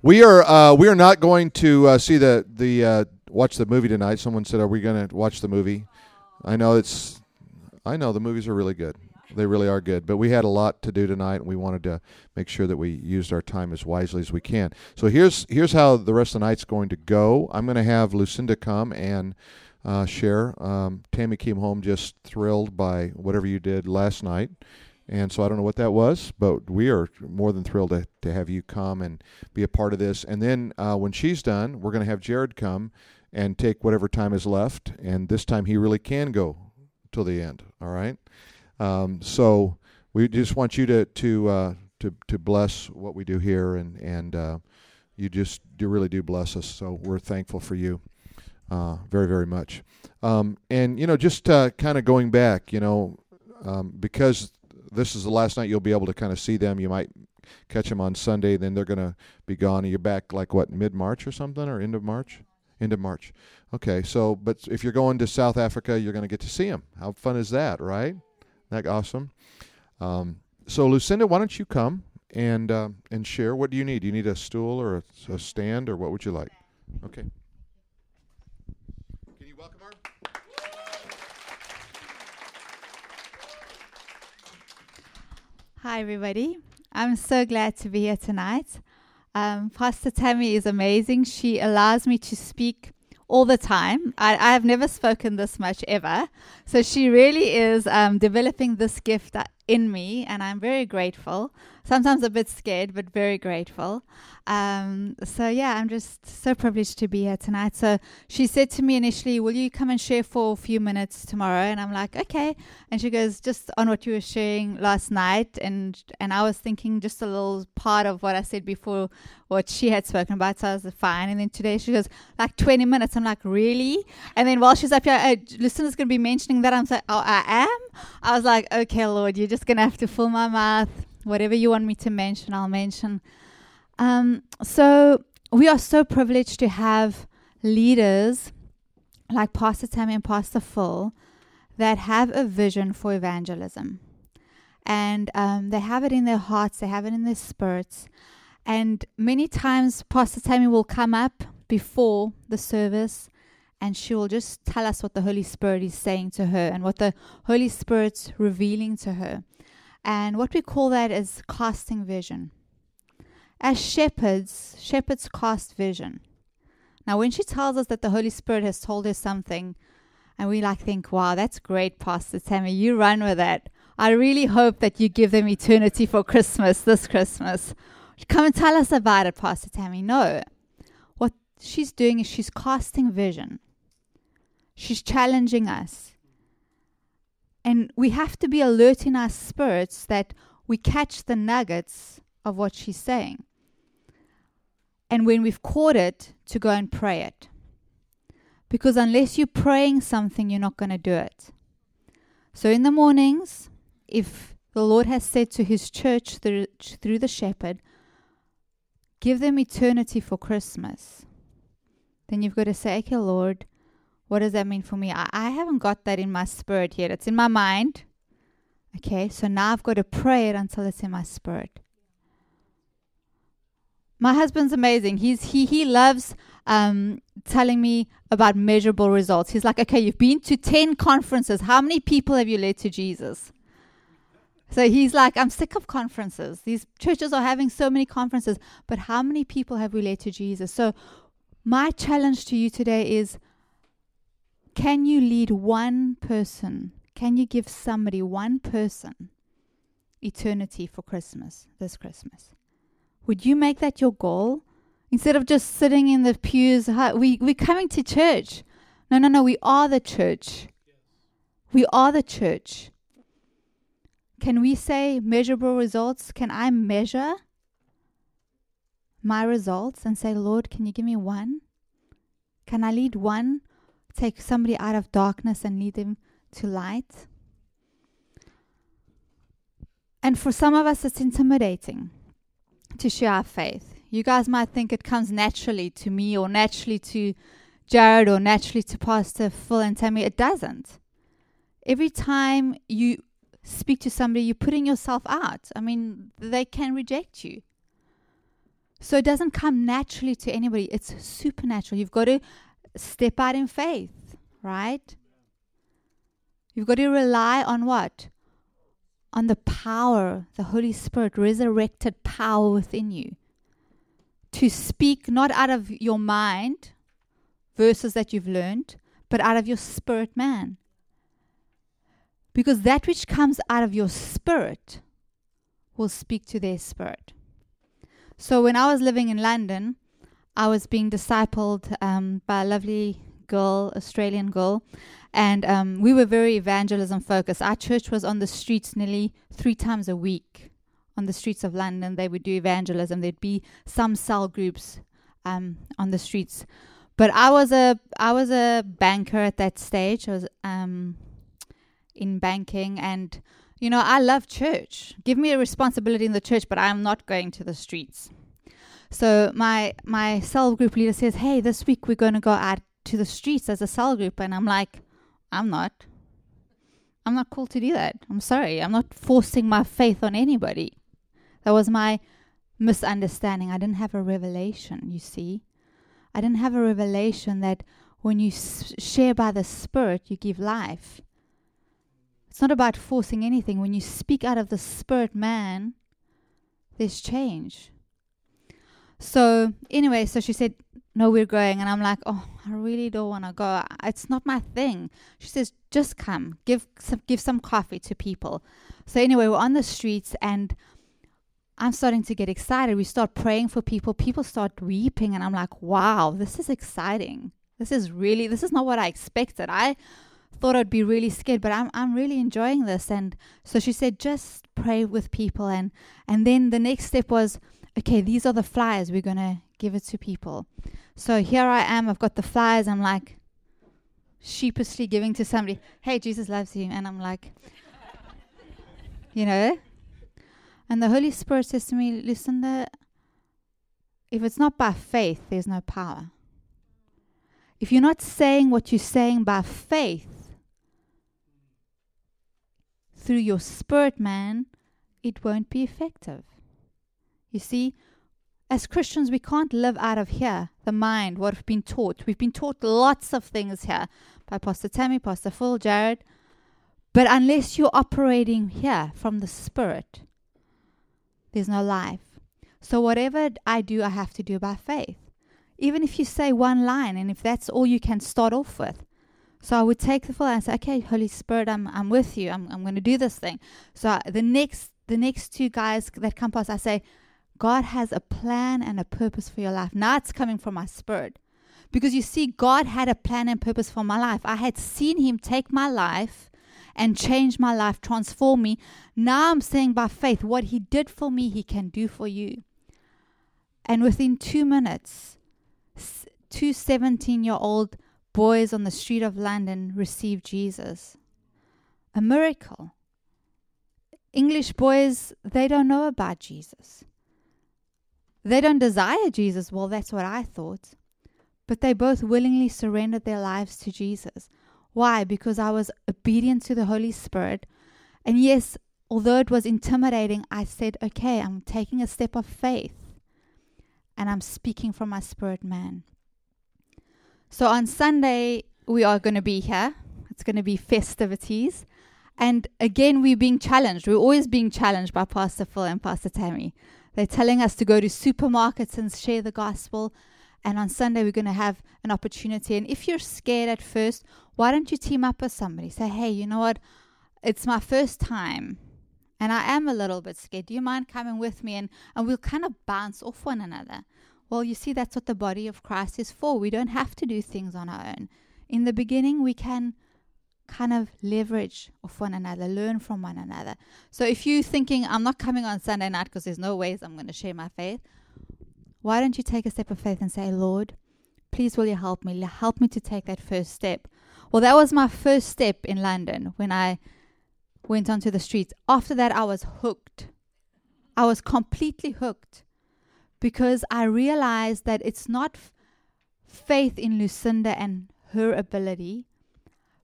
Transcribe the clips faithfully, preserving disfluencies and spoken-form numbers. We are uh, we are not going to uh, see the the uh, watch the movie tonight. Someone said, "Are we going to watch the movie?" I know it's I know the movies are really good. They really are good, but we had a lot to do tonight, and we wanted to make sure that we used our time as wisely as we can. So here's here's how the rest of the night's going to go. I'm going to have Lucinda come and uh, share. Um, Tammy came home just thrilled by whatever you did last night, and so I don't know what that was, but we are more than thrilled to, to have you come and be a part of this. And then uh, when she's done, we're going to have Jared come and take whatever time is left, and this time he really can go till the end, all right? Um, so we just want you to to, uh, to to bless what we do here, and and uh, you just do really do bless us. So we're thankful for you, uh, very very much. Um, and you know, just uh, kind of going back, you know, um, because this is the last night you'll be able to kind of see them. You might catch them on Sunday, then they're going to be gone, and you're back like what, mid March or something, or end of March. End of March. Okay. So, but if you're going to South Africa, you're going to get to see them. How fun is that, right? Isn't that awesome? Um, so, Lucinda, why don't you come and uh, and share? What do you need? Do you need a stool or a, a stand, or what would you like? Okay. Can you welcome her? Hi, everybody. I'm so glad to be here tonight. Um, Pastor Tammy is amazing. She allows me to speak all the time. I, I have never spoken this much ever. So she really is um, developing this gift in me, and I'm very grateful. Sometimes a bit scared, but very grateful. Um, so yeah, I'm just so privileged to be here tonight. So she said to me initially, will you come and share for a few minutes tomorrow? And I'm like, okay. And she goes, just on what you were sharing last night. And and I was thinking just a little part of what I said before, what she had spoken about. So I was like, fine. And then today she goes, like twenty minutes. I'm like, really? And then while she's up here, oh, Lucinda's going to be mentioning that. I'm like, oh, I am? I was like, okay, Lord, you're just going to have to fill my mouth. Whatever you want me to mention, I'll mention. Um, so we are so privileged to have leaders like Pastor Tammy and Pastor Phil that have a vision for evangelism. And um, they have it in their hearts. They have it in their spirits. And many times Pastor Tammy will come up before the service, and she will just tell us what the Holy Spirit is saying to her and what the Holy Spirit's revealing to her. And what we call that is casting vision. As shepherds, shepherds cast vision. Now, when she tells us that the Holy Spirit has told her something, and we like think, wow, that's great, Pastor Tammy, you run with that. I really hope that you give them eternity for Christmas, this Christmas. Come and tell us about it, Pastor Tammy. No. What she's doing is she's casting vision. She's challenging us. And we have to be alert in our spirits that we catch the nuggets of what she's saying. And when we've caught it, to go and pray it. Because unless you're praying something, you're not going to do it. So in the mornings, if the Lord has said to his church through, through the shepherd, give them eternity for Christmas, then you've got to say, okay, Lord, what does that mean for me? I, I haven't got that in my spirit yet. It's in my mind. Okay, so now I've got to pray it until it's in my spirit. My husband's amazing. He's He he loves um, telling me about measurable results. He's like, okay, you've been to ten conferences. How many people have you led to Jesus? So he's like, I'm sick of conferences. These churches are having so many conferences. But how many people have we led to Jesus? So my challenge to you today is, can you lead one person? Can you give somebody, one person, eternity for Christmas, this Christmas? Would you make that your goal? Instead of just sitting in the pews, we, we're coming to church. No, no, no, we are the church. We are the church. Can we say measurable results? Can I measure my results and say, Lord, can you give me one? Can I lead one? Take somebody out of darkness and lead them to light. And for some of us, it's intimidating to share our faith. You guys might think it comes naturally to me, or naturally to Jared, or naturally to Pastor Phil and Tammy. It doesn't. Every time you speak to somebody, you're putting yourself out. I mean, they can reject you. So it doesn't come naturally to anybody. It's supernatural. You've got to step out in faith, right? You've got to rely on what? On the power, the Holy Spirit, resurrected power within you. To speak not out of your mind, verses that you've learned, but out of your spirit man. Because that which comes out of your spirit will speak to their spirit. So when I was living in London, I was being discipled um, by a lovely girl, Australian girl, and um, we were very evangelism focused. Our church was on the streets nearly three times a week. On the streets of London, they would do evangelism. There'd be some cell groups um, on the streets. But I was a I was a banker at that stage. I was um, in banking, and you know, I love church. Give me a responsibility in the church, but I'm not going to the streets. So my my cell group leader says, "Hey, this week we're going to go out to the streets as a cell group," and I'm like, "I'm not. I'm not called to do that. I'm sorry. I'm not forcing my faith on anybody." That was my misunderstanding. I didn't have a revelation. You see, I didn't have a revelation that when you s- share by the Spirit, you give life. It's not about forcing anything. When you speak out of the Spirit, man, there's change. So anyway, so she said, "No, we're going." And I'm like, "Oh, I really don't want to go. It's not my thing." She says, "Just come. Give some, give some coffee to people." So anyway, we're on the streets and I'm starting to get excited. We start praying for people. People start weeping. And I'm like, wow, this is exciting. This is really, this is not what I expected. I thought I'd be really scared, but I'm I'm really enjoying this. And so she said, just pray with people. And, and then the next step was, okay, these are the flyers. We're going to give it to people. So here I am. I've got the flyers. I'm like sheepishly giving to somebody. "Hey, Jesus loves you." And I'm like, you know. And the Holy Spirit says to me, "Lucinda, if it's not by faith, there's no power. If you're not saying what you're saying by faith, through your spirit, man, it won't be effective." You see, as Christians, we can't live out of here, the mind, what we've been taught. We've been taught lots of things here by Pastor Tammy, Pastor Phil, Jared. But unless you're operating here from the Spirit, there's no life. So whatever I do, I have to do by faith. Even if you say one line and if that's all you can start off with. So I would take the full and say, "Okay, Holy Spirit, I'm I'm with you. I'm I'm going to do this thing." So I, the next the next two guys that come past, I say, "God has a plan and a purpose for your life." Now it's coming from my spirit. Because you see, God had a plan and purpose for my life. I had seen him take my life and change my life, transform me. Now I'm saying by faith, what he did for me, he can do for you. And within two minutes, two seventeen-year-old boys on the street of London received Jesus. A miracle. English boys, they don't know about Jesus. They don't desire Jesus. Well, that's what I thought. But they both willingly surrendered their lives to Jesus. Why? Because I was obedient to the Holy Spirit. And yes, although it was intimidating, I said, "Okay, I'm taking a step of faith. And I'm speaking from my spirit, man." So on Sunday, we are going to be here. It's going to be festivities. And again, we're being challenged. We're always being challenged by Pastor Phil and Pastor Tammy. They're telling us to go to supermarkets and share the gospel. And on Sunday, we're going to have an opportunity. And if you're scared at first, why don't you team up with somebody? Say, "Hey, you know what? It's my first time. And I am a little bit scared. Do you mind coming with me?" And, and we'll kind of bounce off one another. Well, you see, that's what the body of Christ is for. We don't have to do things on our own. In the beginning, we can kind of leverage off one another, learn from one another. So if you're thinking, "I'm not coming on Sunday night because there's no ways I'm going to share my faith," why don't you take a step of faith and say, "Lord, please will you help me? Help me to take that first step." Well, that was my first step in London when I went onto the streets. After that, I was hooked. I was completely hooked because I realized that it's not f- faith in Lucinda and her ability,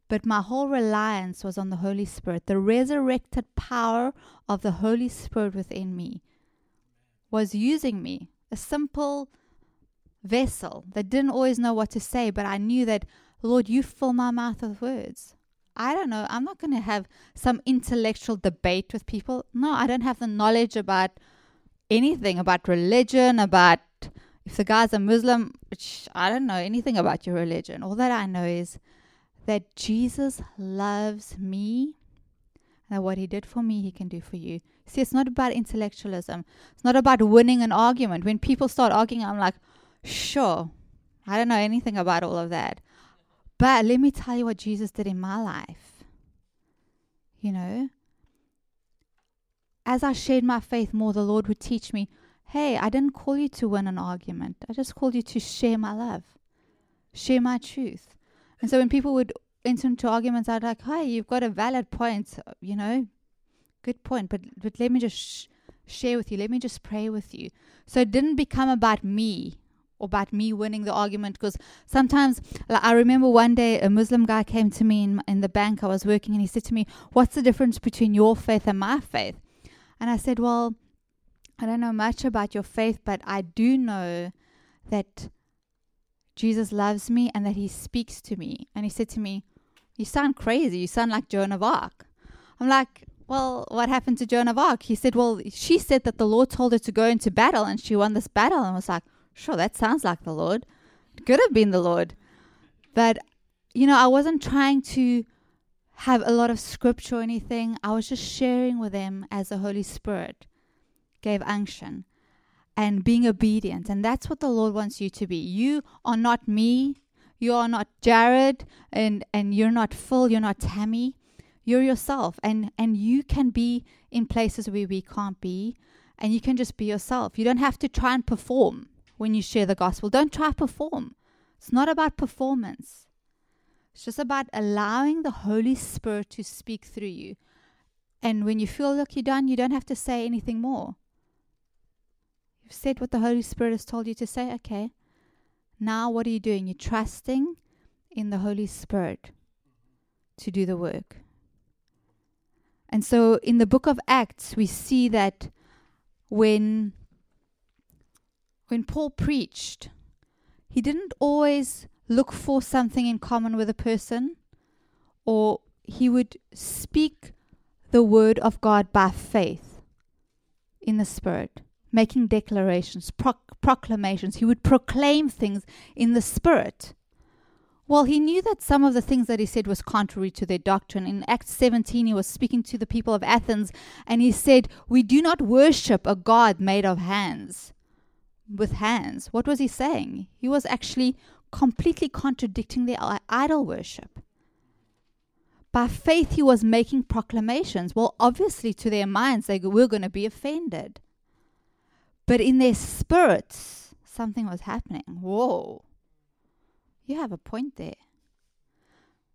but my whole reliance was on the Holy Spirit. The resurrected power of the Holy Spirit within me was using me. a simple vessel that didn't always know what to say, but I knew that, Lord, you fill my mouth with words. I don't know. I'm not going to have some intellectual debate with people. No, I don't have the knowledge about anything, about religion, about if the guy's a Muslim, which I don't know anything about your religion. All that I know is that Jesus loves me, and that what he did for me, he can do for you. See, it's not about intellectualism. It's not about winning an argument. When people start arguing, I'm like, sure, I don't know anything about all of that. But let me tell you what Jesus did in my life. You know, as I shared my faith more, the Lord would teach me, hey, I didn't call you to win an argument. I just called you to share my love, share my truth. And so when people would enter into arguments, I'd like, hey, you've got a valid point, you know, good point. But, but let me just sh- share with you. Let me just pray with you. So it didn't become about me. Or about me winning the argument, because sometimes, like, I remember one day a Muslim guy came to me in, in the bank I was working, and he said to me, what's the difference between your faith and my faith? And I said, well, I don't know much about your faith, but I do know that Jesus loves me and that he speaks to me. And he said to me, you sound crazy, you sound like Joan of Arc. I'm like, well, what happened to Joan of Arc? He said, well, she said that the Lord told her to go into battle, and she won this battle. And I was like, sure, that sounds like the Lord. It could have been the Lord. But, you know, I wasn't trying to have a lot of scripture or anything. I was just sharing with them as the Holy Spirit gave unction, and being obedient. And that's what the Lord wants you to be. You are not me. You are not Jared, and, and you're not Phil. You're not Tammy. You're yourself. And, and you can be in places where we can't be. And you can just be yourself. You don't have to try and perform. When you share the gospel, don't try to perform. It's not about performance. It's just about allowing the Holy Spirit to speak through you. And when you feel like you're done, you don't have to say anything more. You've said what the Holy Spirit has told you to say. Okay, now what are you doing? You're trusting in the Holy Spirit to do the work. And so in the book of Acts, we see that when... When Paul preached, he didn't always look for something in common with a person, or he would speak the word of God by faith in the Spirit, making declarations, proc- proclamations. He would proclaim things in the Spirit. Well, he knew that some of the things that he said was contrary to their doctrine. In Acts seventeen, he was speaking to the people of Athens, and he said, "We do not worship a God made of hands." With hands. What was he saying? He was actually completely contradicting their idol worship. By faith, he was making proclamations. Well, obviously, to their minds, they were going to be offended. But in their spirits, something was happening. Whoa, you have a point there.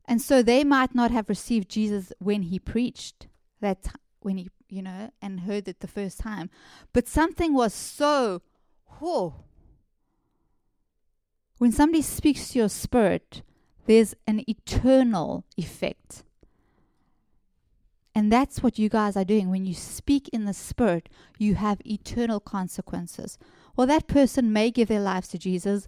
And so they might not have received Jesus when he preached that, t- when he, you know, and heard it the first time. But something was so... Whoa. When somebody speaks to your spirit, there's an eternal effect. And that's what you guys are doing. When you speak in the spirit, you have eternal consequences. Well, that person may give their lives to Jesus,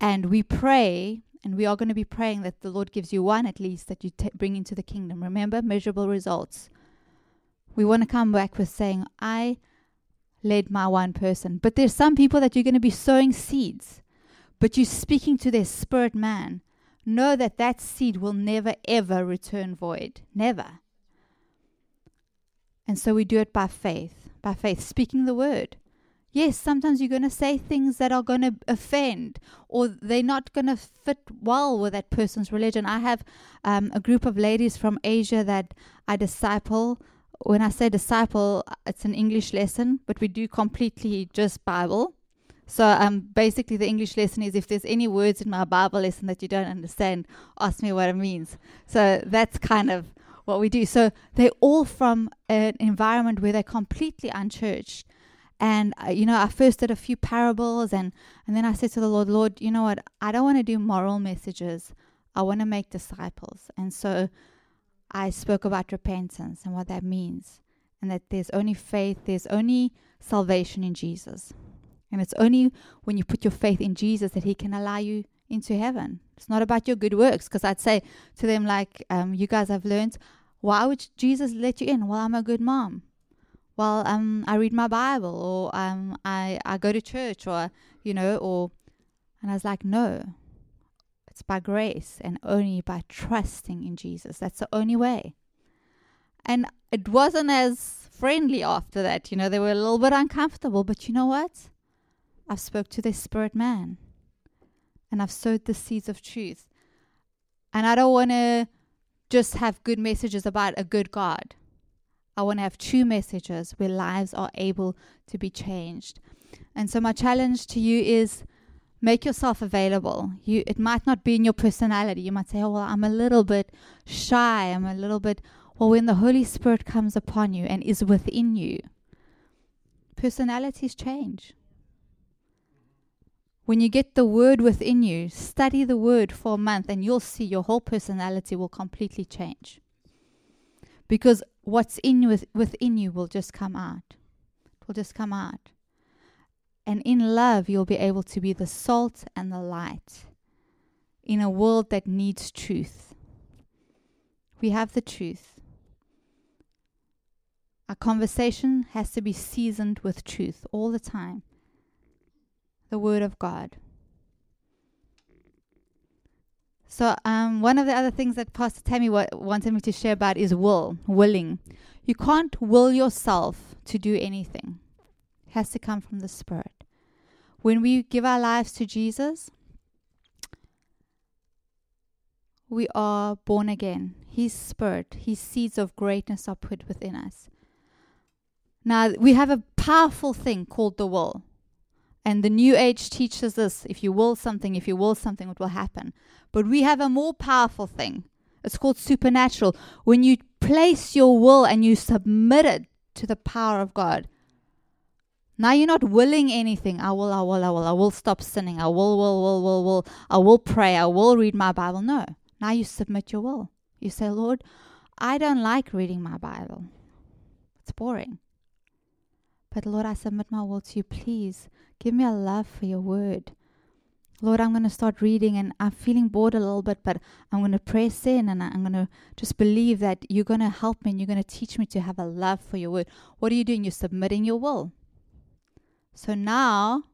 and we pray, and we are going to be praying that the Lord gives you one at least that you t- bring into the kingdom. Remember, measurable results. We want to come back with saying, I... led my one person. But there's some people that you're going to be sowing seeds, but you're speaking to their spirit man. Know that that seed will never, ever return void. Never. And so we do it by faith, by faith, speaking the word. Yes, sometimes you're going to say things that are going to offend, or they're not going to fit well with that person's religion. I have um, a group of ladies from Asia that I disciple. When I say disciple, it's an English lesson, but we do completely just Bible. So um, basically the English lesson is, if there's any words in my Bible lesson that you don't understand, ask me what it means. So that's kind of what we do. So they're all from an environment where they're completely unchurched. And, uh, you know, I first did a few parables, and, and then I said to the Lord, Lord, you know what? I don't want to do moral messages. I want to make disciples. And so... I spoke about repentance and what that means, and that there's only faith, there's only salvation in Jesus. And it's only when you put your faith in Jesus that he can allow you into heaven. It's not about your good works, because I'd say to them, like, um, you guys have learned, why would Jesus let you in? Well, I'm a good mom. Well, um, I read my Bible, or um, I, I go to church, or, you know, or, and I was like, no, it's by grace and only by trusting in Jesus. That's the only way. And it wasn't as friendly after that. You know, they were a little bit uncomfortable, but you know what? I've spoke to their spirit man, and I've sowed the seeds of truth. And I don't want to just have good messages about a good God. I want to have true messages where lives are able to be changed. And so my challenge to you is make yourself available. You, it might not be in your personality. You might say, oh, well, I'm a little bit shy. I'm a little bit... Well, when the Holy Spirit comes upon you and is within you, personalities change. When you get the word within you, study the word for a month and you'll see your whole personality will completely change. Because what's in with, within you will just come out. It will just come out. And in love, you'll be able to be the salt and the light in a world that needs truth. We have the truth. Our conversation has to be seasoned with truth all the time. The Word of God. So um, one of the other things that Pastor Tammy wa- wanted me to share about is will, willing. You can't will yourself to do anything. It has to come from the Spirit. When we give our lives to Jesus, we are born again. His Spirit, His seeds of greatness are put within us. Now, we have a powerful thing called the will. And the New Age teaches this. If you will something, if you will something, it will happen. But we have a more powerful thing. It's called supernatural. When you place your will and you submit it to the power of God, now you're not willing anything. I will, I will, I will. I will stop sinning. I will, will, will, will, will. I will pray. I will read my Bible. No. Now you submit your will. You say, Lord, I don't like reading my Bible. It's boring. But Lord, I submit my will to you. Please give me a love for your word. Lord, I'm going to start reading and I'm feeling bored a little bit, but I'm going to press in and I'm going to just believe that you're going to help me and you're going to teach me to have a love for your word. What are you doing? You're submitting your will. So now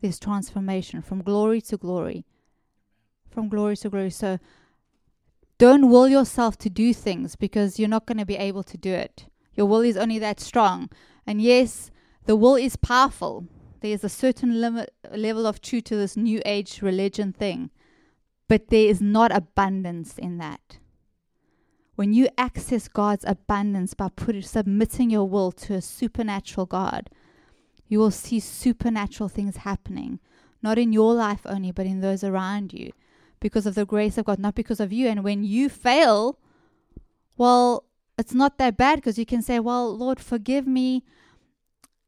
there's transformation from glory to glory. From glory to glory. So don't will yourself to do things because you're not going to be able to do it. Your will is only that strong. And yes, the will is powerful. There's a certain limit, level of truth to this New Age religion thing. But there is not abundance in that. When you access God's abundance by put, submitting your will to a supernatural God, you will see supernatural things happening. Not in your life only, but in those around you. Because of the grace of God, not because of you. And when you fail, well, it's not that bad because you can say, well, Lord, forgive me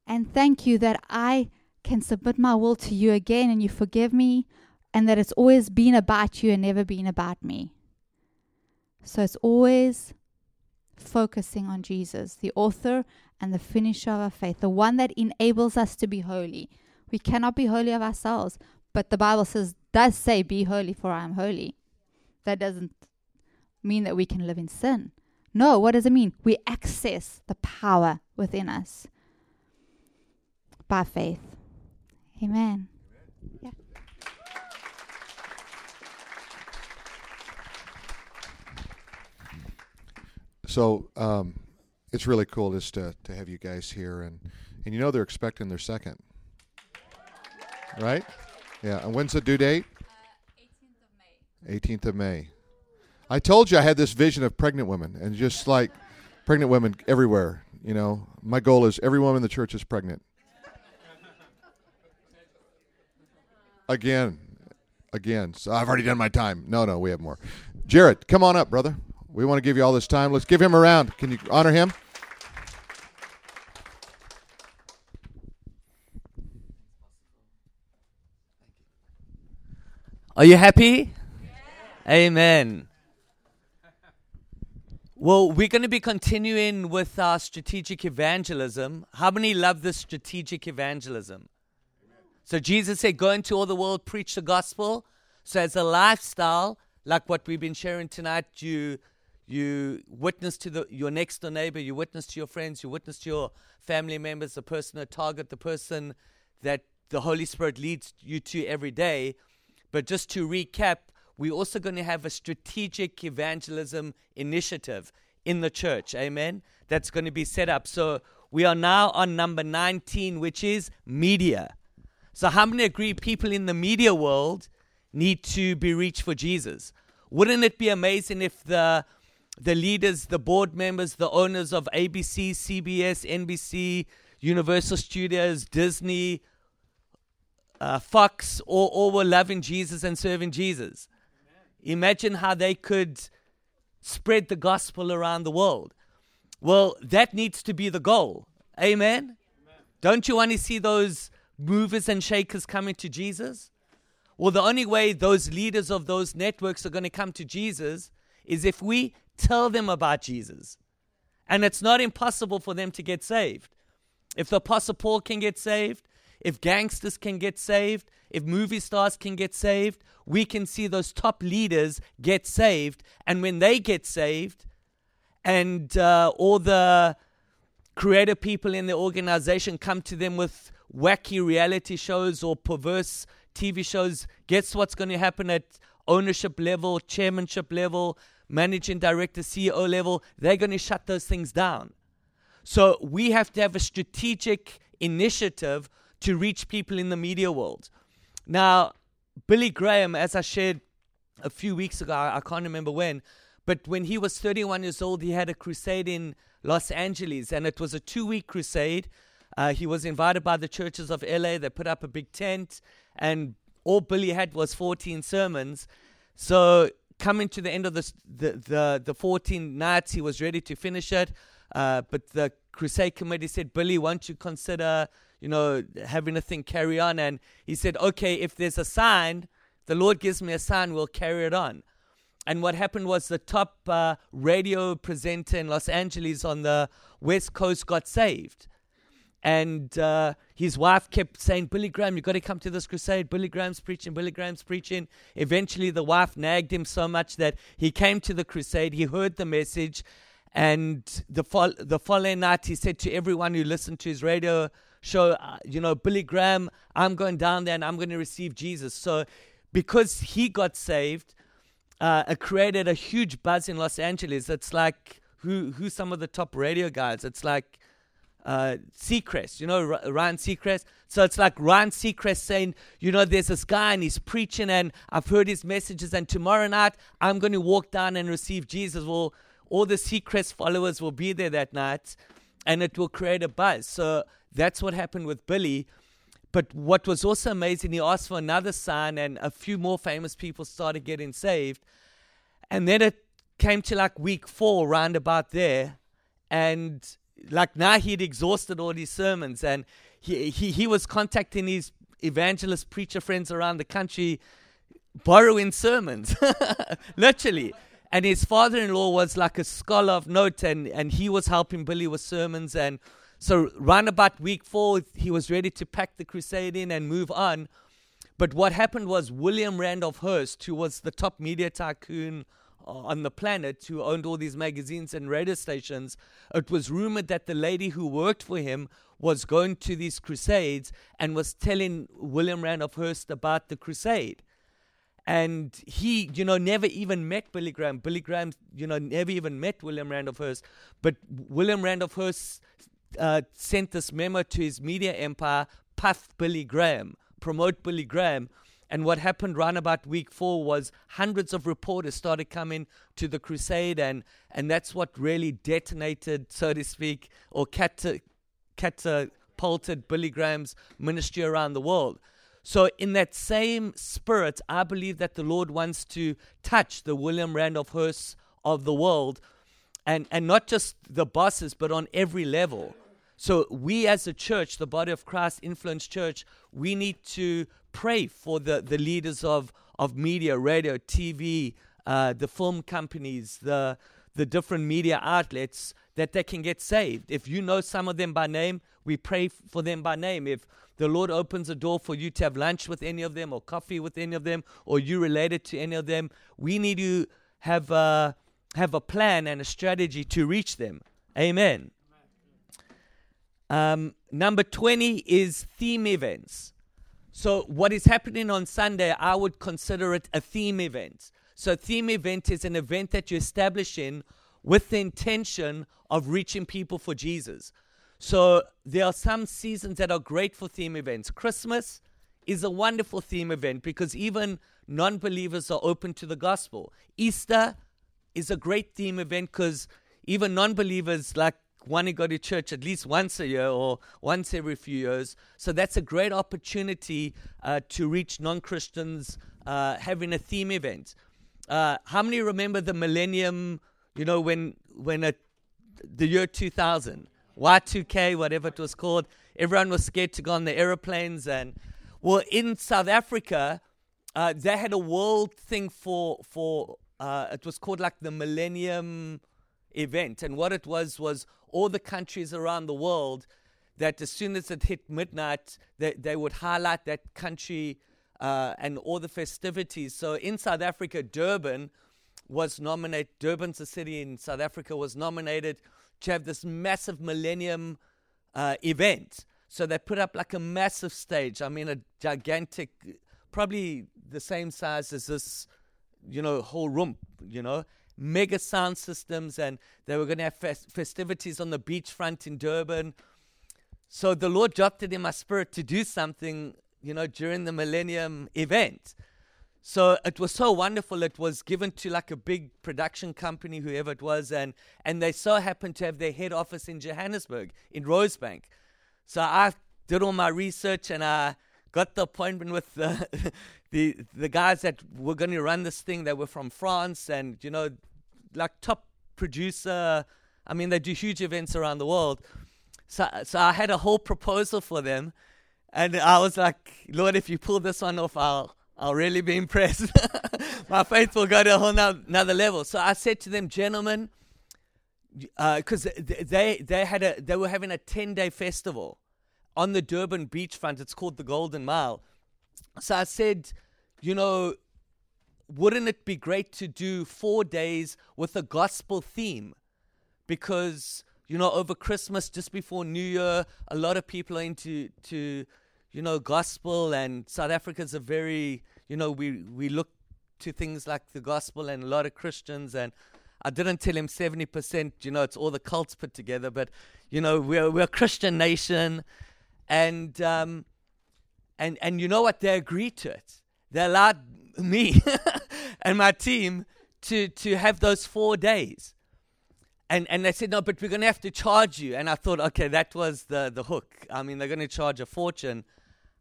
and thank you that I can submit my will to you again and you forgive me and that it's always been about you and never been about me. So it's always focusing on Jesus, the author and the finisher of our faith, the one that enables us to be holy. We cannot be holy of ourselves, but the Bible says, does say be holy for I am holy. That doesn't mean that we can live in sin. No, what does it mean? We access the power within us by faith. Amen. Yeah. So um, it's really cool just to, to have you guys here. And, and you know they're expecting their second. Right? Yeah, and when's the due date? Uh, eighteenth of May. eighteenth of May. I told you I had this vision of pregnant women, and just like pregnant women everywhere, you know. My goal is every woman in the church is pregnant. Again, again. So I've already done my time. No, no, we have more. Jared, come on up, brother. We want to give you all this time. Let's give him a round. Can you honor him? Are you happy? Yeah. Amen. Well, we're going to be continuing with our strategic evangelism. How many love this strategic evangelism? So Jesus said, go into all the world, preach the gospel. So as a lifestyle, like what we've been sharing tonight, you you witness to the, your next door neighbor, you witness to your friends, you witness to your family members, the person at Target, the person that the Holy Spirit leads you to every day. But just to recap, we're also going to have a strategic evangelism initiative in the church, amen, that's going to be set up. So we are now on number nineteen, which is media. So how many agree people in the media world need to be reached for Jesus? Wouldn't it be amazing if the the leaders, the board members, the owners of A B C, C B S, N B C, Universal Studios, Disney, uh, Fox, all, all were loving Jesus and serving Jesus? Amen. Imagine how they could spread the gospel around the world. Well, that needs to be the goal. Amen? Amen. Don't you want to see those movers and shakers coming to Jesus? Well, the only way those leaders of those networks are going to come to Jesus is if we tell them about Jesus. And it's not impossible for them to get saved. If the Apostle Paul can get saved, if gangsters can get saved, if movie stars can get saved, we can see those top leaders get saved. And when they get saved, and uh, all the creative people in the organization come to them with wacky reality shows or perverse T V shows, guess what's going to happen at ownership level, chairmanship level, managing director, C E O level? They're going to shut those things down. So we have to have a strategic initiative to reach people in the media world. Now, Billy Graham, as I shared a few weeks ago, I can't remember when, but when he was thirty-one years old, he had a crusade in Los Angeles, and it was a two-week crusade. Uh, he was invited by the churches of L A. They put up a big tent, and all Billy had was fourteen sermons. So coming to the end of the the, the, the fourteen nights, he was ready to finish it, uh, but the crusade committee said, Billy, won't you consider, you know, having a thing carry on? And he said, okay, if there's a sign, the Lord gives me a sign, we'll carry it on. And what happened was the top uh, radio presenter in Los Angeles on the West Coast got saved. And uh, his wife kept saying, Billy Graham, you've got to come to this crusade. Billy Graham's preaching, Billy Graham's preaching. Eventually the wife nagged him so much that he came to the crusade, he heard the message, and the, fol- the following night he said to everyone who listened to his radio show, uh, you know, Billy Graham, I'm going down there and I'm going to receive Jesus. So because he got saved, uh, it created a huge buzz in Los Angeles. It's like, who who some of the top radio guys? It's like uh, Seacrest, you know, R- Ryan Seacrest. So it's like Ryan Seacrest saying, you know, there's this guy and he's preaching and I've heard his messages and tomorrow night I'm going to walk down and receive Jesus. Well, all the Seacrest followers will be there that night and it will create a buzz. So that's what happened with Billy. But what was also amazing, he asked for another sign and a few more famous people started getting saved. And then it came to like week four, round about there. And like now he'd exhausted all his sermons and he, he, he was contacting his evangelist preacher friends around the country, borrowing sermons, literally. And his father-in-law was like a scholar of note and, and he was helping Billy with sermons. And so round about week four, he was ready to pack the crusade in and move on. But what happened was William Randolph Hearst, who was the top media tycoon on the planet, who owned all these magazines and radio stations, it was rumored that the lady who worked for him was going to these crusades and was telling William Randolph Hearst about the crusade. And he, you know, never even met Billy Graham. Billy Graham, you know, never even met William Randolph Hearst. But William Randolph Hearst Uh, sent this memo to his media empire, puff Billy Graham, promote Billy Graham. And what happened round about week four was hundreds of reporters started coming to the crusade, and, and that's what really detonated, so to speak, or cata, catapulted Billy Graham's ministry around the world. So in that same spirit, I believe that the Lord wants to touch the William Randolph Hearst of the world, And and not just the bosses, but on every level. So we as a church, the Body of Christ Influence Church, we need to pray for the, the leaders of, of media, radio, T V, uh, the film companies, the the different media outlets, that they can get saved. If you know some of them by name, We pray for them by name. If the Lord opens a door for you to have lunch with any of them or coffee with any of them or you related to any of them, we need to have a, have a plan and a strategy to reach them. Amen. Um, number twenty is theme events. So what is happening on Sunday, I would consider it a theme event. So a theme event is an event that you establish in with the intention of reaching people for Jesus. So there are some seasons that are great for theme events. Christmas is a wonderful theme event because even non-believers are open to the gospel. Easter is a great theme event because even non-believers like want to go to church at least once a year or once every few years. So that's a great opportunity uh, to reach non-Christians uh, having a theme event. Uh, how many remember the millennium, you know, when when a, the year two thousand? Y two K, whatever it was called. Everyone was scared to go on the aeroplanes. And well, in South Africa, uh, they had a world thing for, for uh, it was called like the millennium event. And what it was was all the countries around the world that as soon as it hit midnight, they, they would highlight that country uh, and all the festivities. So in South Africa, Durban was nominated. Durban's a city in South Africa, was nominated to have this massive millennium uh, event. So they put up like a massive stage. I mean, a gigantic, probably the same size as this, you know, whole room, you know. Mega sound systems, and they were going to have fest- festivities on the beachfront in Durban. So the Lord dropped it in my spirit to do something, you know, during the millennium event. So it was so wonderful. It was given to like a big production company, whoever it was, and and they so happened to have their head office in Johannesburg, in Rosebank. So I did all my research, and I got the appointment with the the, the guys that were going to run this thing. They were from France, and, you know, like top producer. I mean, they do huge events around the world. So, so I had a whole proposal for them, and I was like, Lord, if you pull this one off, I'll I'll really be impressed. My faith will go to a whole no- another level. So I said to them, gentlemen, because uh, they they had a they were having a ten-day festival on the Durban beachfront. It's called the Golden Mile. So I said, you know, wouldn't it be great to do four days with a gospel theme? Because, you know, over Christmas, just before New Year, a lot of people are into, to, you know, gospel, and South Africans are very, you know, we, we look to things like the gospel and a lot of Christians. And I didn't tell him seventy percent, you know, it's all the cults put together, but, you know, we're, we're a Christian nation. And, um, and, and you know what? They agreed to it. They allowed me and my team to, to have those four days. And, and they said, no, but we're going to have to charge you. And I thought, okay, that was the, the hook. I mean, they're going to charge a fortune.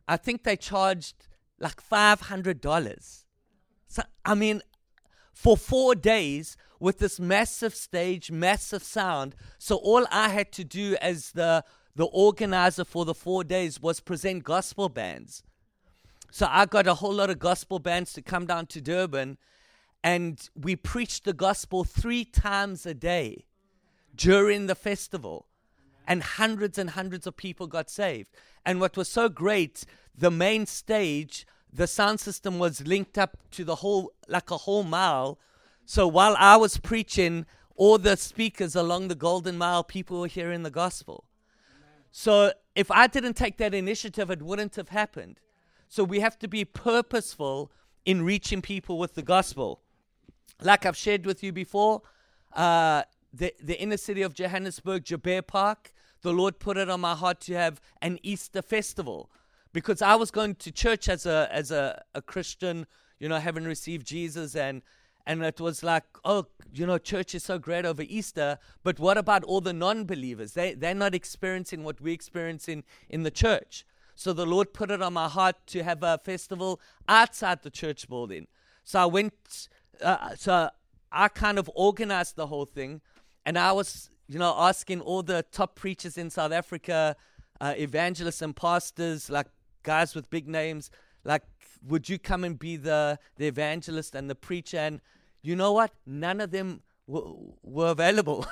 I think they charged like five hundred dollars. So, I mean, for four days with this massive stage, massive sound. So all I had to do as the The organizer for the four days was present gospel bands. So I got a whole lot of gospel bands to come down to Durban, and we preached the gospel three times a day during the festival. And hundreds and hundreds of people got saved. And what was so great, the main stage, the sound system was linked up to the whole, like a whole mile. So while I was preaching, all the speakers along the Golden Mile, people were hearing the gospel. So if I didn't take that initiative, it wouldn't have happened. So we have to be purposeful in reaching people with the gospel. Like I've shared with you before, uh, the, the inner city of Johannesburg, Joubert Park, the Lord put it on my heart to have an Easter festival. Because I was going to church as a as a, a Christian, you know, having received Jesus, and and it was like, oh, you know, church is so great over Easter, but what about all the non-believers? They, they're not experiencing what we experience in, in the church. So the Lord put it on my heart to have a festival outside the church building. So I went, uh, so I kind of organized the whole thing, and I was, you know, asking all the top preachers in South Africa, uh, evangelists and pastors, like guys with big names, like, would you come and be the, the evangelist and the preacher? And you know what? None of them w- were available.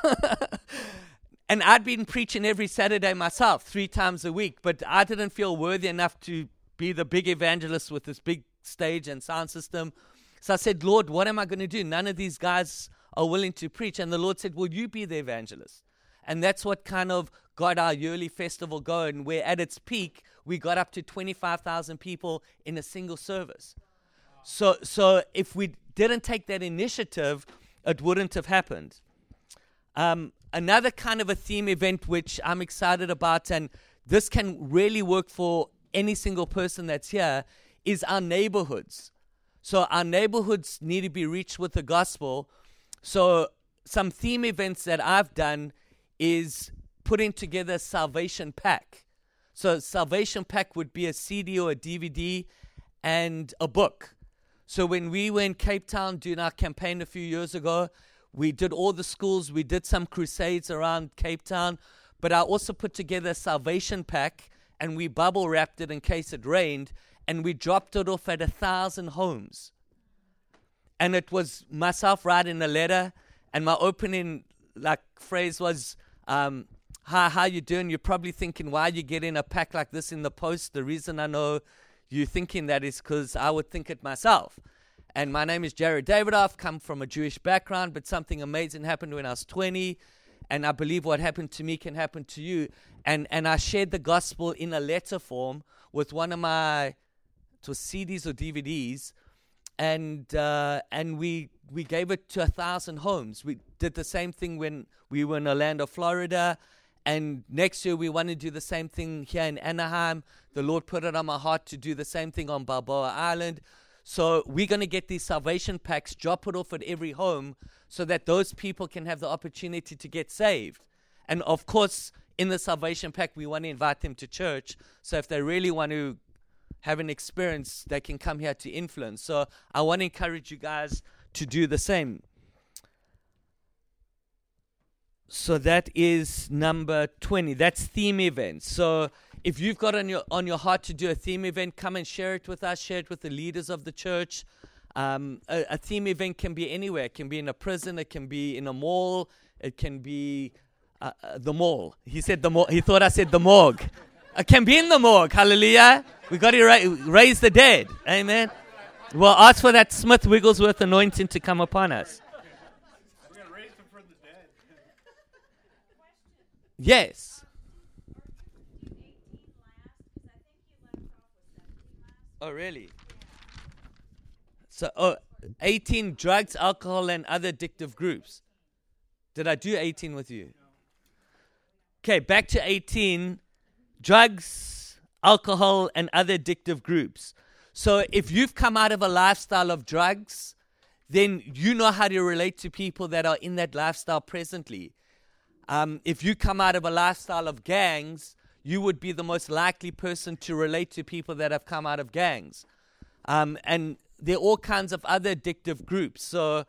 And I'd been preaching every Saturday myself, three times a week, but I didn't feel worthy enough to be the big evangelist with this big stage and sound system. So I said, Lord, what am I going to do? None of these guys are willing to preach. And the Lord said, will you be the evangelist? And that's what kind of got our yearly festival going, where at its peak, we got up to twenty-five thousand people in a single service. So, so if we didn't take that initiative, it wouldn't have happened. Um, another kind of a theme event which I'm excited about, and this can really work for any single person that's here, is our neighborhoods. So our neighborhoods need to be reached with the gospel. So some theme events that I've done is putting together a salvation pack. So salvation pack would be a C D or a D V D and a book. So when we were in Cape Town doing our campaign a few years ago, we did all the schools, we did some crusades around Cape Town, but I also put together a salvation pack and we bubble wrapped it in case it rained, and we dropped it off at a thousand homes. And it was myself writing a letter, and my opening like phrase was, um, hi, how you doing? You're probably thinking, why are you getting a pack like this in the post? The reason I know you're thinking that is because I would think it myself. And my name is Jared Davidoff, come from a Jewish background, but something amazing happened when I was twenty, and I believe what happened to me can happen to you. And and I shared the gospel in a letter form with one of my, it was C Ds or D V Ds, and uh, and we we gave it to a thousand homes. We did the same thing when we were in Orlando, Florida, and next year we want to do the same thing here in Anaheim. The Lord put it on my heart to do the same thing on Balboa Island. So we're going to get these salvation packs, drop it off at every home so that those people can have the opportunity to get saved. And of course, in the salvation pack, we want to invite them to church. So if they really want to have an experience, they can come here to influence. So I want to encourage you guys to do the same. So that is number twenty. That's theme events. So if you've got on your on your heart to do a theme event, come and share it with us, share it with the leaders of the church. Um, a, a theme event can be anywhere. It can be in a prison. It can be in a mall. It can be uh, uh, the mall. He said the mall. He thought I said the morgue. It can be in the morgue. Hallelujah. We got to ra- raise the dead. Amen. Well, ask for that Smith Wigglesworth anointing to come upon us. We're going to raise them from the dead. Yes. Oh, really? So, oh, eighteen, drugs, alcohol, and other addictive groups. Did I do eighteen with you? Okay, back to eighteen, drugs, alcohol, and other addictive groups. So if you've come out of a lifestyle of drugs, then you know how to relate to people that are in that lifestyle presently. Um, if you come out of a lifestyle of gangs, you would be the most likely person to relate to people that have come out of gangs. Um, and there are all kinds of other addictive groups. So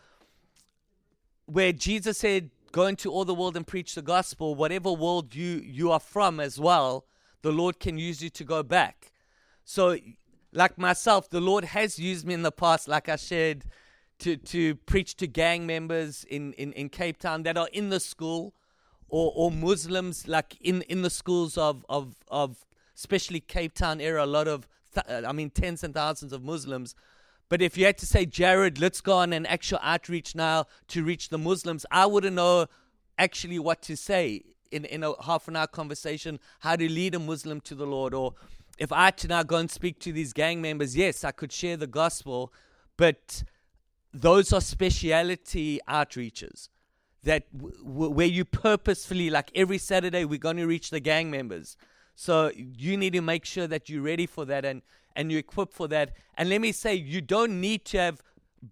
where Jesus said, go into all the world and preach the gospel, whatever world you, you are from as well, the Lord can use you to go back. So like myself, the Lord has used me in the past, like I shared, to, to preach to gang members in, in, in Cape Town that are in the school, Or, or Muslims, like in, in the schools of, of, of especially Cape Town area, a lot of, th- I mean, tens and thousands of Muslims. But if you had to say, Jared, let's go on an actual outreach now to reach the Muslims, I wouldn't know actually what to say in, in a half an hour conversation, how to lead a Muslim to the Lord. Or if I had to now go and speak to these gang members, yes, I could share the gospel, but those are speciality outreaches. That w- where you purposefully, like every Saturday, we're going to reach the gang members. So you need to make sure that you're ready for that and, and you're equipped for that. And let me say, you don't need to have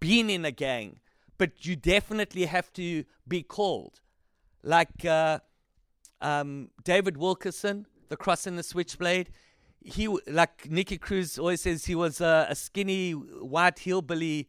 been in a gang, but you definitely have to be called. Like uh, um, David Wilkerson, the cross and the switchblade, he, like Nikki Cruz always says, he was a, a skinny white hillbilly,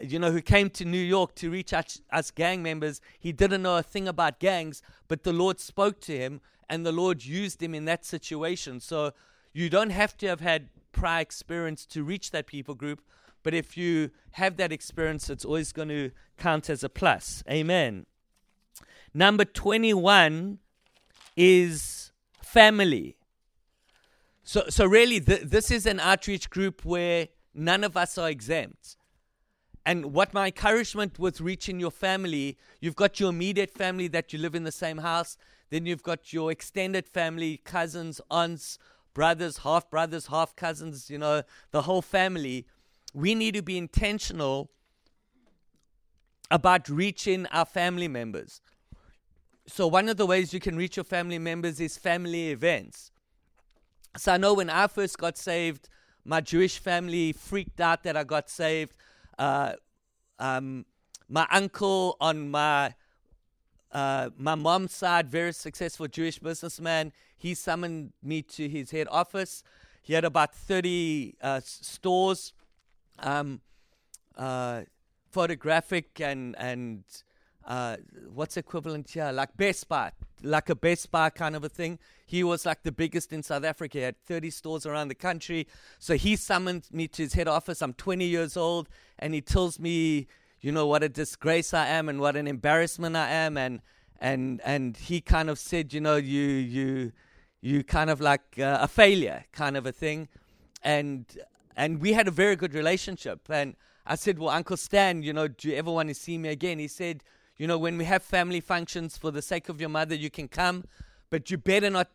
you know, who came to New York to reach us, us gang members. He didn't know a thing about gangs, but the Lord spoke to him and the Lord used him in that situation. So you don't have to have had prior experience to reach that people group, but if you have that experience, it's always going to count as a plus. Amen. Number twenty-one is family. So, so really, th- this is an outreach group where none of us are exempt. And what my encouragement with reaching your family, you've got your immediate family that you live in the same house. Then you've got your extended family, cousins, aunts, brothers, half-brothers, half-cousins, you know, the whole family. We need to be intentional about reaching our family members. So one of the ways you can reach your family members is family events. So I know when I first got saved, my Jewish family freaked out that I got saved. Uh, um, my uncle on my uh, my mom's side, very successful Jewish businessman, he summoned me to his head office. He had about thirty uh, stores, um, uh, photographic and and uh, what's equivalent here, like Best Buy, like a Best Buy kind of a thing. He was like the biggest in South Africa. He had thirty stores around the country. So he summoned me to his head office. I'm twenty years old, and he tells me, you know, what a disgrace I am and what an embarrassment I am. And and and he kind of said, you know, you you you kind of like uh, a failure kind of a thing. And and we had a very good relationship. And I said, well, Uncle Stan, you know, do you ever want to see me again? He said, you know, when we have family functions, for the sake of your mother, you can come, but you better not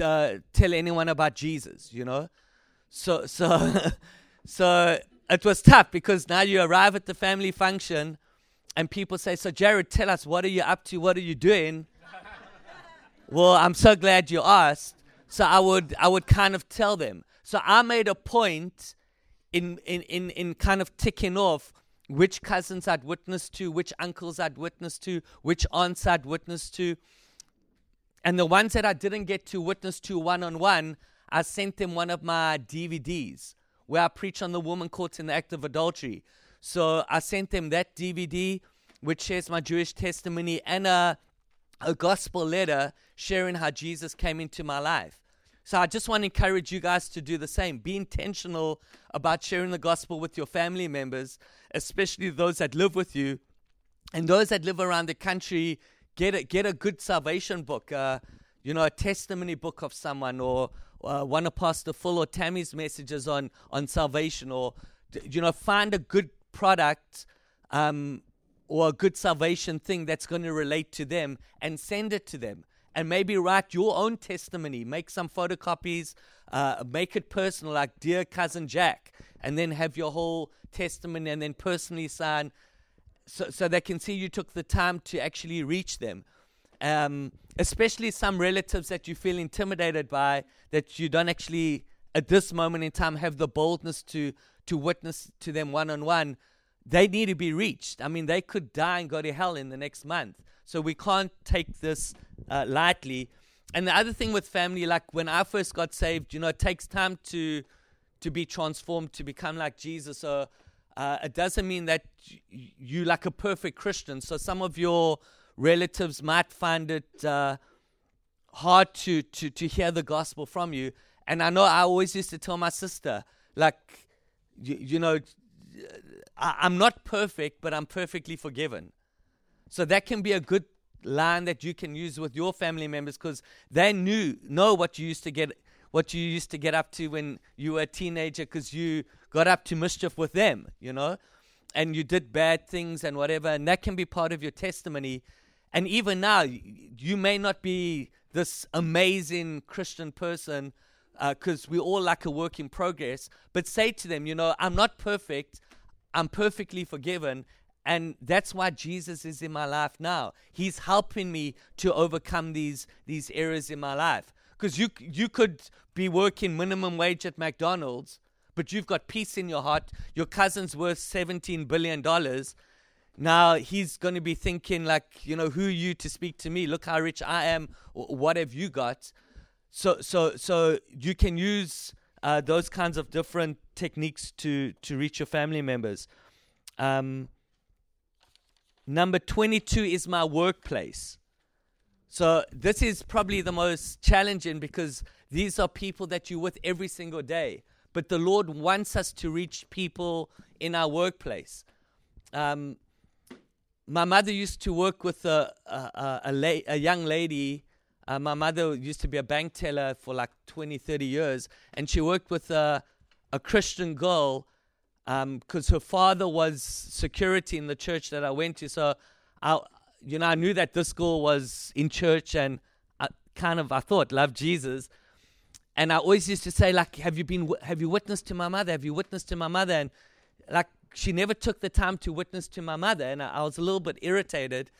uh, tell anyone about Jesus, you know. So so, so it was tough, because now you arrive at the family function and people say, so Jared, tell us, what are you up to? What are you doing? Well, I'm so glad you asked. So I would I would kind of tell them. So I made a point in in, in, in kind of ticking off which cousins I'd witnessed to, which uncles I'd witnessed to, which aunts I'd witnessed to. And the ones that I didn't get to witness to one-on-one, I sent them one of my D V Ds where I preach on the woman caught in the act of adultery. So I sent them that D V D, which shares my Jewish testimony, and a, a gospel letter sharing how Jesus came into my life. So I just want to encourage you guys to do the same. Be intentional about sharing the gospel with your family members, especially those that live with you. And those that live around the country, get a, get a good salvation book, uh, you know, a testimony book of someone, or uh, one of Pastor Phil or Tammy's messages on, on salvation, or, you know, find a good product um, or a good salvation thing that's going to relate to them and send it to them. And maybe write your own testimony, make some photocopies, uh, make it personal, like Dear Cousin Jack, and then have your whole testimony and then personally sign so, so they can see you took the time to actually reach them. Um, especially some relatives that you feel intimidated by, that you don't actually, at this moment in time, have the boldness to, to witness to them one-on-one. They need to be reached. I mean, they could die and go to hell in the next month. So we can't take this uh, lightly. And the other thing with family, like when I first got saved, you know, it takes time to to be transformed, to become like Jesus. So uh, it doesn't mean that y- you're like a perfect Christian. So some of your relatives might find it uh, hard to, to, to hear the gospel from you. And I know I always used to tell my sister, like, you, you know, I, I'm not perfect, but I'm perfectly forgiven. So that can be a good line that you can use with your family members, because they knew know what you used to get what you used to get up to when you were a teenager, because you got up to mischief with them, you know, and you did bad things and whatever, and that can be part of your testimony. And even now, you may not be this amazing Christian person, because uh, we're all like a work in progress. But say to them, you know, I'm not perfect. I'm perfectly forgiven. And that's why Jesus is in my life now. He's helping me to overcome these these areas in my life. Because you you could be working minimum wage at McDonald's, but you've got peace in your heart. Your cousin's worth seventeen billion dollars. Now he's going to be thinking like, you know, who are you to speak to me? Look how rich I am. What have you got? So so so you can use uh, those kinds of different techniques to to reach your family members. Um. Number twenty-two is my workplace. So this is probably the most challenging, because these are people that you're with every single day. But the Lord wants us to reach people in our workplace. Um, my mother used to work with a, a, a, a, la- a young lady Uh, my mother used to be a bank teller for like twenty, thirty years, and she worked with a, a Christian girl because um, her father was security in the church that I went to. So, I, you know, I knew that this girl was in church and I kind of, I thought, loved Jesus. And I always used to say, like, have you been, have you witnessed to my mother? Have you witnessed to my mother? And, like, she never took the time to witness to my mother. And I, I was a little bit irritated.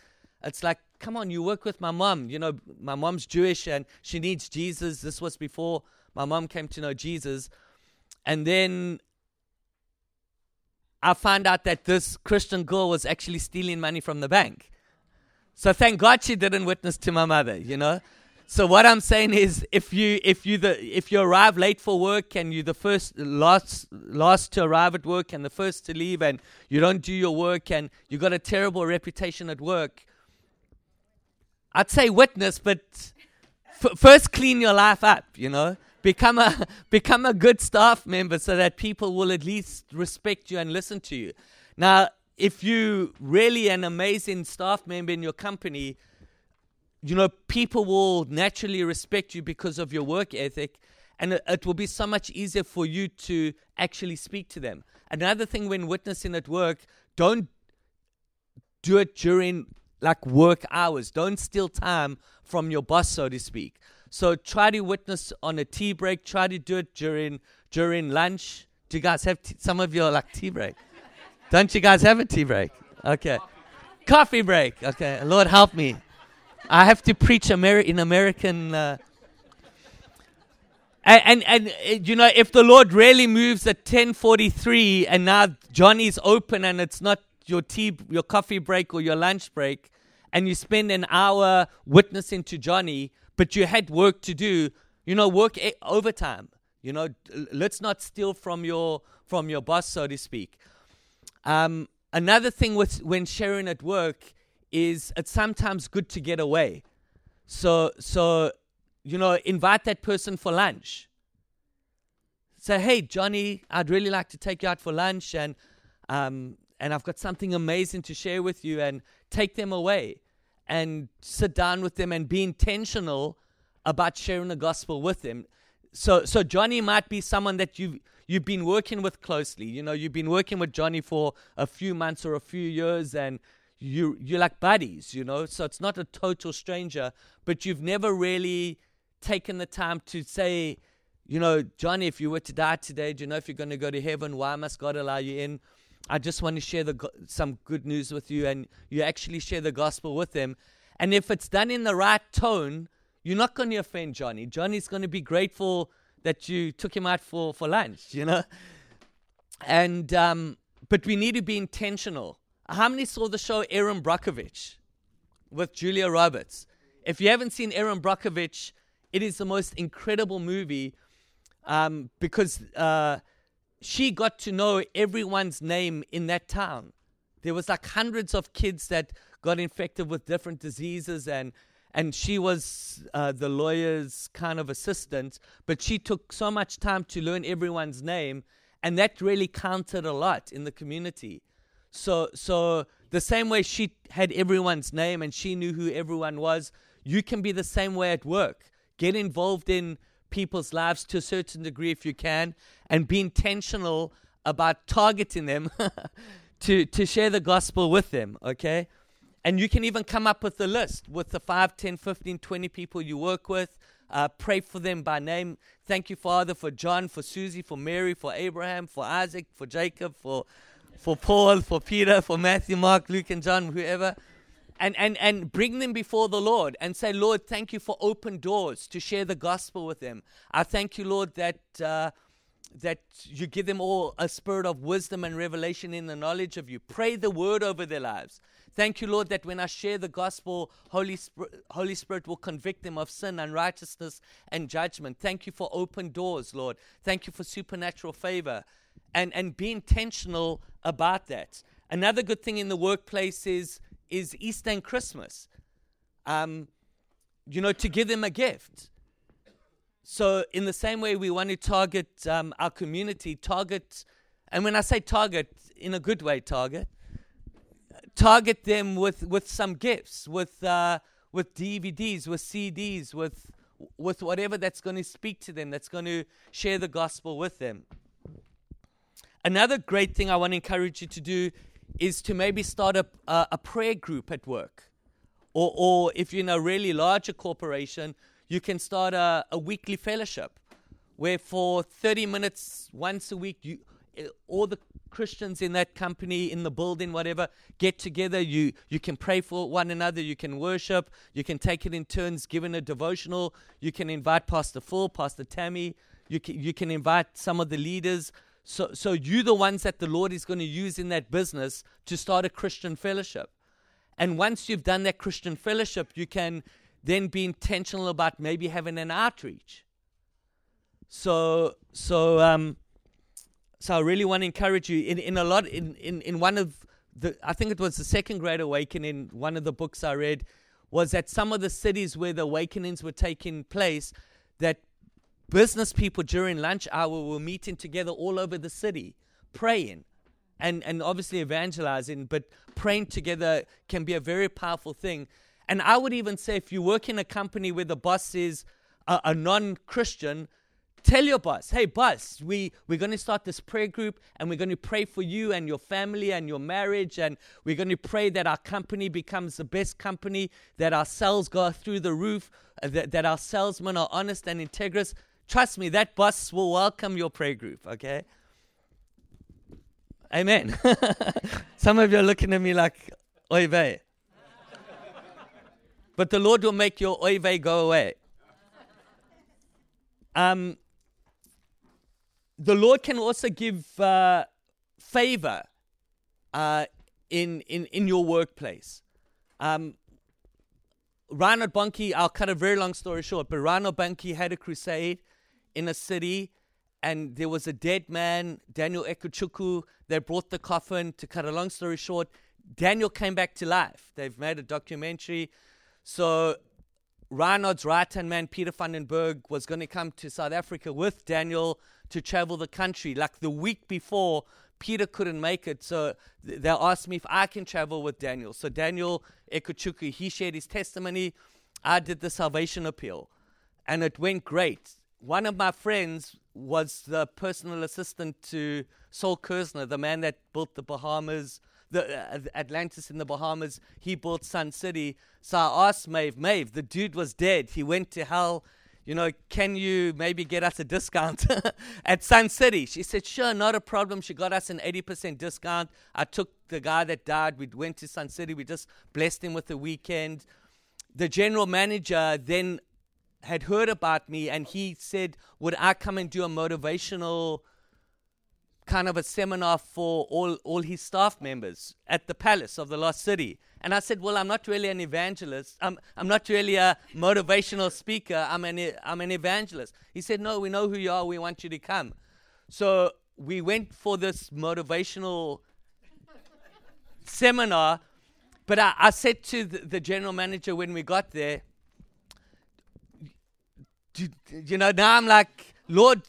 It's like, come on, you work with my mom. You know, my mom's Jewish and she needs Jesus. This was before my mom came to know Jesus. And then I found out that this Christian girl was actually stealing money from the bank. So thank God she didn't witness to my mother, you know. So what I'm saying is, if you if you the if you arrive late for work and you're the first last last to arrive at work and the first to leave and you don't do your work and you got a terrible reputation at work, I'd say witness, but f- first clean your life up, you know. Become a become a good staff member so that people will at least respect you and listen to you. Now, if you're really an amazing staff member in your company, you know, people will naturally respect you because of your work ethic, and it, it will be so much easier for you to actually speak to them. Another thing when witnessing at work, don't do it during, like, work hours. Don't steal time from your boss, so to speak. So try to witness on a tea break. Try to do it during during lunch. Do you guys have t- some of your, like, tea break? Don't you guys have a tea break? Okay. Coffee break. Okay. Lord, help me. I have to preach Ameri- in American. Uh, and, and, and, you know, if the Lord really moves at ten forty-three and now Johnny's open and it's not your tea, your coffee break or your lunch break, and you spend an hour witnessing to Johnny, but you had work to do, you know, work e- overtime. You know, let's not steal from your from your boss, so to speak. Um, another thing with when sharing at work is it's sometimes good to get away. So, so you know, invite that person for lunch. Say, hey, Johnny, I'd really like to take you out for lunch, and um, and I've got something amazing to share with you, and take them away and sit down with them and be intentional about sharing the gospel with them. So so Johnny might be someone that you've, you've been working with closely. You know, you've been working with Johnny for a few months or a few years, and You, you're like buddies, you know, so it's not a total stranger, but you've never really taken the time to say, you know, Johnny, if you were to die today, do you know if you're going to go to heaven? Why must God allow you in? I just want to share the go- some good news with you, and you actually share the gospel with them. And if it's done in the right tone, you're not going to offend Johnny. Johnny's going to be grateful that you took him out for, for lunch, you know. And um, but we need to be intentional. How many saw the show Aaron Brockovich with Julia Roberts? If you haven't seen Aaron Brockovich, it is the most incredible movie um, because uh, she got to know everyone's name in that town. There was like hundreds of kids that got infected with different diseases, and and she was uh, the lawyer's kind of assistant, but she took so much time to learn everyone's name, and that really counted a lot in the community. So so the same way she had everyone's name and she knew who everyone was, you can be the same way at work. Get involved in people's lives to a certain degree if you can, and be intentional about targeting them to, to share the gospel with them, okay? And you can even come up with a list with the five, ten, fifteen, twenty people you work with. Uh, pray for them by name. Thank you, Father, for John, for Susie, for Mary, for Abraham, for Isaac, for Jacob, for... for Paul, for Peter, for Matthew, Mark, Luke, and John, whoever. And, and and bring them before the Lord and say, Lord, thank you for open doors to share the gospel with them. I thank you, Lord, that uh, that you give them all a spirit of wisdom and revelation in the knowledge of you. Pray the word over their lives. Thank you, Lord, that when I share the gospel, Holy Spirit, Holy Spirit will convict them of sin, unrighteousness, and judgment. Thank you for open doors, Lord. Thank you for supernatural favor. And and be intentional about that. Another good thing in the workplace is, is Easter and Christmas. Um, you know, to give them a gift. So in the same way we want to target um, our community, target, and when I say target, in a good way target, target them with, with some gifts, with uh, with D V Ds, with C Ds, with with whatever that's going to speak to them, that's going to share the gospel with them. Another great thing I want to encourage you to do is to maybe start a, a, a prayer group at work. Or, or if you're in a really larger corporation, you can start a, a weekly fellowship where for thirty minutes once a week, you, all the Christians in that company, in the building, whatever, get together. You you can pray for one another. You can worship. You can take it in turns, given a devotional. You can invite Pastor Phil, Pastor Tammy. You can, you can invite some of the leaders. So, so you're the ones that the Lord is going to use in that business to start a Christian fellowship. And once you've done that Christian fellowship, you can then be intentional about maybe having an outreach. So, so, um, so I really want to encourage you in, in a lot, in, in, in one of the, I think it was the Second Great Awakening, one of the books I read, was that some of the cities where the awakenings were taking place, that business people during lunch hour were meeting together all over the city, praying. And and obviously evangelizing, but praying together can be a very powerful thing. And I would even say if you work in a company where the boss is a, a non-Christian, tell your boss, hey, boss, we, we're going to start this prayer group and we're going to pray for you and your family and your marriage. And we're going to pray that our company becomes the best company, that our sales go through the roof, that, that our salesmen are honest and integrous. Trust me, that boss will welcome your prayer group, okay? Amen. Some of you are looking at me like, oy vey. But the Lord will make your oy vey go away. Um, the Lord can also give uh, favor uh, in, in, in your workplace. Um, Reinhard Bonnke, I'll cut a very long story short, but Reinhard Bonnke had a crusade in a city. And there was a dead man, Daniel Ekuchuku. They brought the coffin. To cut a long story short, Daniel came back to life. They've made a documentary. So Reinhard's right-hand man, Peter Vandenberg, was going to come to South Africa with Daniel to travel the country. Like the week before, Peter couldn't make it. So th- they asked me if I can travel with Daniel. So Daniel Ekuchuku, he shared his testimony. I did the salvation appeal. And it went great. One of my friends was the personal assistant to Saul Kirsner, the man that built the Bahamas, the uh, Atlantis in the Bahamas. He built Sun City. So I asked Maeve, Maeve, the dude was dead. He went to hell. You know, can you maybe get us a discount at Sun City? She said, sure, not a problem. She got us an eighty percent discount. I took the guy that died. We went to Sun City. We just blessed him with the weekend. The general manager then had heard about me, and he said, would I come and do a motivational kind of a seminar for all, all his staff members at the Palace of the Lost City? And I said, well, I'm not really an evangelist. I'm I'm not really a motivational speaker. I'm an, I'm an evangelist. He said, no, we know who you are. We want you to come. So we went for this motivational seminar, but I, I said to the, the general manager when we got there, you know, now I'm like, Lord,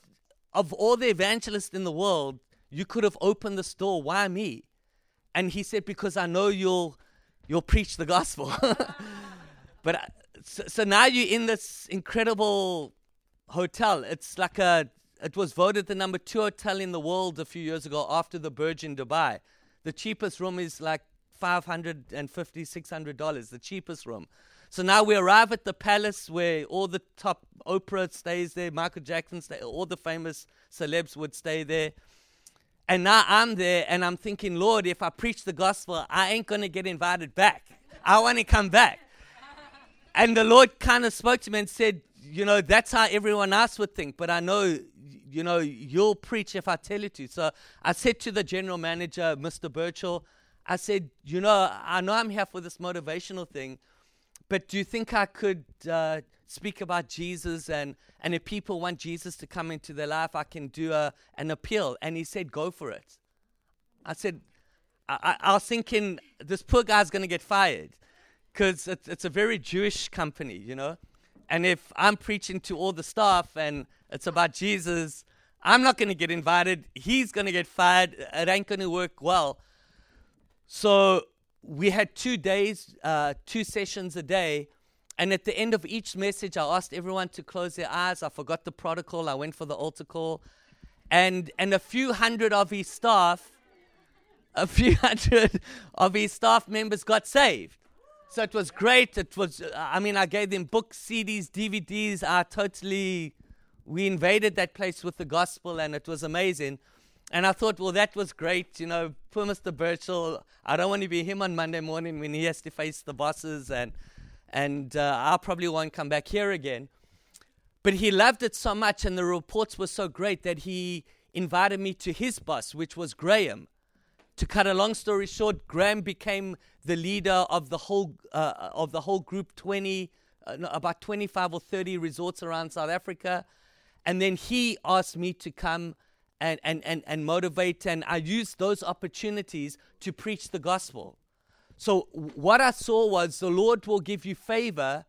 of all the evangelists in the world, you could have opened this door. Why me? And he said, because I know you'll you'll preach the gospel. But I, so, so now you're in this incredible hotel. It's like a, it was voted the number two hotel in the world a few years ago after the Burj in Dubai. The cheapest room is like five hundred fifty dollars, six hundred dollars, the cheapest room. So now we arrive at the Palace where all the top, Oprah stays there, Michael Jackson stays, all the famous celebs would stay there. And now I'm there and I'm thinking, Lord, if I preach the gospel, I ain't going to get invited back. I want to come back. And the Lord kind of spoke to me and said, you know, that's how everyone else would think. But I know, you know, you'll preach if I tell you to. So I said to the general manager, Mister Birchall, I said, you know, I know I'm here for this motivational thing, but do you think I could uh, speak about Jesus? And, and if people want Jesus to come into their life, I can do a, an appeal. And he said, go for it. I said, I, I, I was thinking, this poor guy's going to get fired because it's, it's a very Jewish company, you know. And if I'm preaching to all the staff and it's about Jesus, I'm not going to get invited. He's going to get fired. It ain't going to work well. So we had two days, uh, two sessions a day, And at the end of each message, I asked everyone to close their eyes. I forgot the protocol. I went for the altar call. And and a few hundred of his staff, a few hundred of his staff members got saved. So it was great. It was, I mean, I gave them books, C Ds, D V Ds. I totally, we invaded that place with the gospel, and it was amazing. And I thought, well, that was great. You know, poor Mister Birchall, I don't want to be him on Monday morning when he has to face the bosses, and and uh, I probably won't come back here again. But he loved it so much, and the reports were so great that he invited me to his boss, which was Graham. To cut a long story short, Graham became the leader of the whole uh, of the whole group, twenty, uh, no, about twenty-five or thirty resorts around South Africa. And then he asked me to come and, and, and, and motivate, and I used those opportunities to preach the gospel. So what I saw was the Lord will give you favor,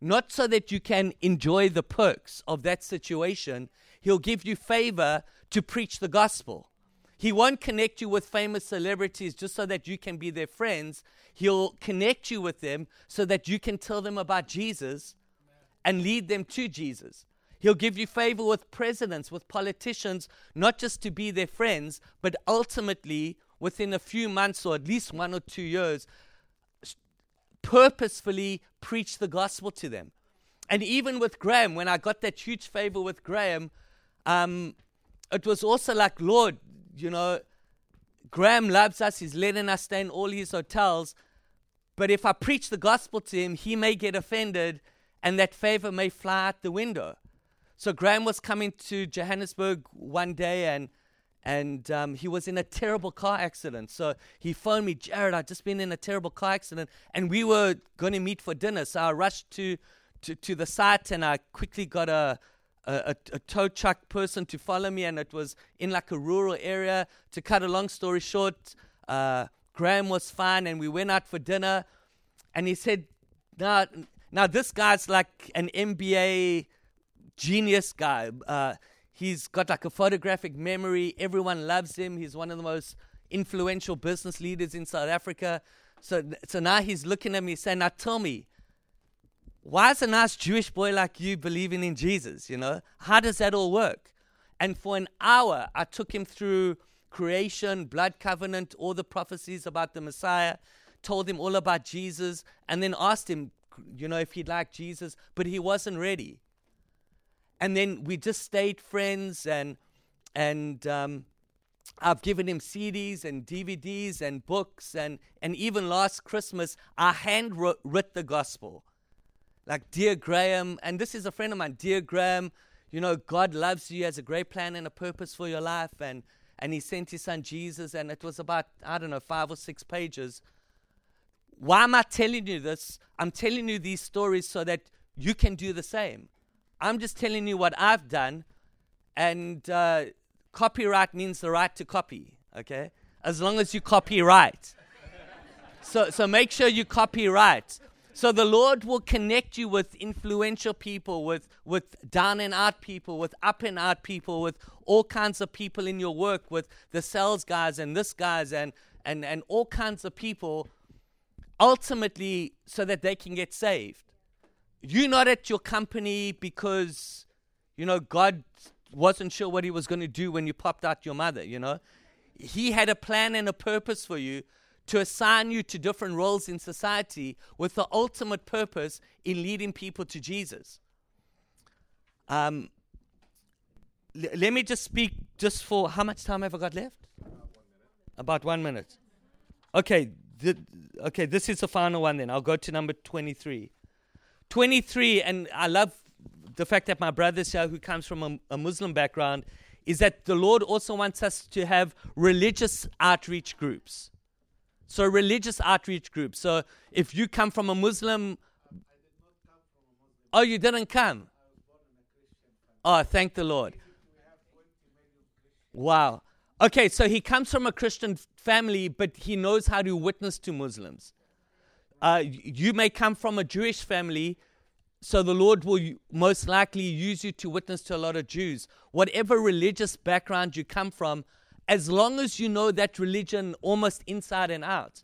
not so that you can enjoy the perks of that situation. He'll give you favor to preach the gospel. He won't connect you with famous celebrities just so that you can be their friends. He'll connect you with them so that you can tell them about Jesus and lead them to Jesus. He'll give you favor with presidents, with politicians, not just to be their friends, but ultimately within a few months or at least one or two years, purposefully preach the gospel to them. And even with Graham, when I got that huge favor with Graham, um, it was also like, Lord, you know, Graham loves us. He's letting us stay in all his hotels. But if I preach the gospel to him, he may get offended and that favor may fly out the window. So Graham was coming to Johannesburg one day and and um, he was in a terrible car accident. So he phoned me, Jared, I've just been in a terrible car accident. And we were going to meet for dinner. So I rushed to, to, to the site and I quickly got a... A, a tow truck person to follow me, and it was in like a rural area. To cut a long story short, uh, Graham was fine, and we went out for dinner. And he said, "Now, now this guy's like an M B A genius guy. Uh, he's got like a photographic memory. Everyone loves him. He's one of the most influential business leaders in South Africa." So, so now he's looking at me saying, "Now tell me, why is a nice Jewish boy like you believing in Jesus, you know? How does that all work?" And for an hour, I took him through creation, blood covenant, all the prophecies about the Messiah, told him all about Jesus, and then asked him, you know, if he'd like Jesus, but he wasn't ready. And then we just stayed friends, and and um, I've given him C Ds and D V Ds and books, and, and even last Christmas, I handwrote the gospel. Like, "Dear Graham," and this is a friend of mine, "Dear Graham, you know, God loves you, has a great plan and a purpose for your life, and, and he sent his son Jesus," and it was about, I don't know, five or six pages. Why am I telling you this? I'm telling you these stories so that you can do the same. I'm just telling you what I've done, and uh, copyright means the right to copy, okay? As long as you copyright. So, so make sure you copyright. So the Lord will connect you with influential people, with, with down and out people, with up and out people, with all kinds of people in your work, with the sales guys and this guys and, and, and all kinds of people, ultimately so that they can get saved. You're not at your company because, you know, God wasn't sure what he was going to do when you popped out your mother, you know. He had a plan and a purpose for you, to assign you to different roles in society with the ultimate purpose in leading people to Jesus. Um, l- let me just speak just for, how much time have I got left? About one minute. About one minute. Okay, th- okay, this is the final one then. I'll go to number twenty-three. twenty-three, and I love the fact that my brother's here who comes from a, a Muslim background, is that the Lord also wants us to have religious outreach groups. So religious outreach group. So if you come from a Muslim... I, I did not come from a Muslim. Oh, you didn't come? I was born in a Christian family. Oh, thank the Lord. Wow. Okay, so he comes from a Christian family, but he knows how to witness to Muslims. Uh, you may come from a Jewish family, so the Lord will most likely use you to witness to a lot of Jews. Whatever religious background you come from, as long as you know that religion almost inside and out,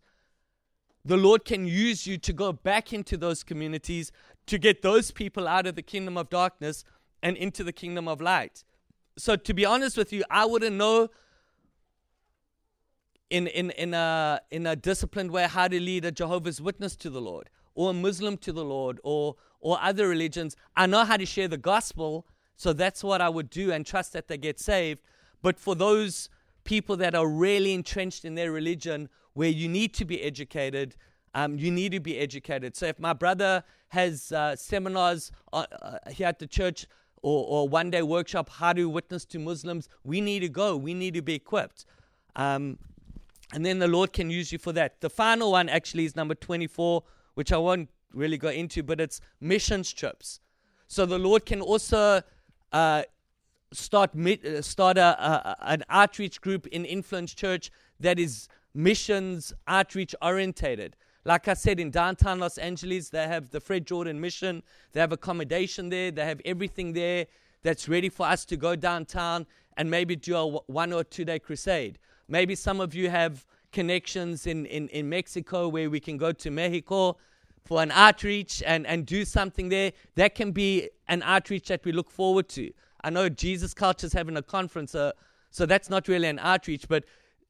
the Lord can use you to go back into those communities to get those people out of the kingdom of darkness and into the kingdom of light. So to be honest with you, I wouldn't know in in in a in a disciplined way how to lead a Jehovah's Witness to the Lord or a Muslim to the Lord or or other religions. I know how to share the gospel, so that's what I would do and trust that they get saved. But for those people that are really entrenched in their religion, where you need to be educated, um, you need to be educated. So if my brother has uh, seminars uh, here at the church or, or one-day workshop, how to witness to Muslims, we need to go. We need to be equipped. Um, and then the Lord can use you for that. The final one actually is number twenty-four, which I won't really go into, but it's missions trips. So the Lord can also uh, start start a, a, an outreach group in Influence Church that is missions outreach orientated. Like I said, in downtown Los Angeles, they have the Fred Jordan Mission. They have accommodation there. They have everything there that's ready for us to go downtown and maybe do a one or two day crusade. Maybe some of you have connections in, in, in Mexico where we can go to Mexico for an outreach and, and do something there. That can be an outreach that we look forward to. I know Jesus Culture is having a conference, uh, so that's not really an outreach, but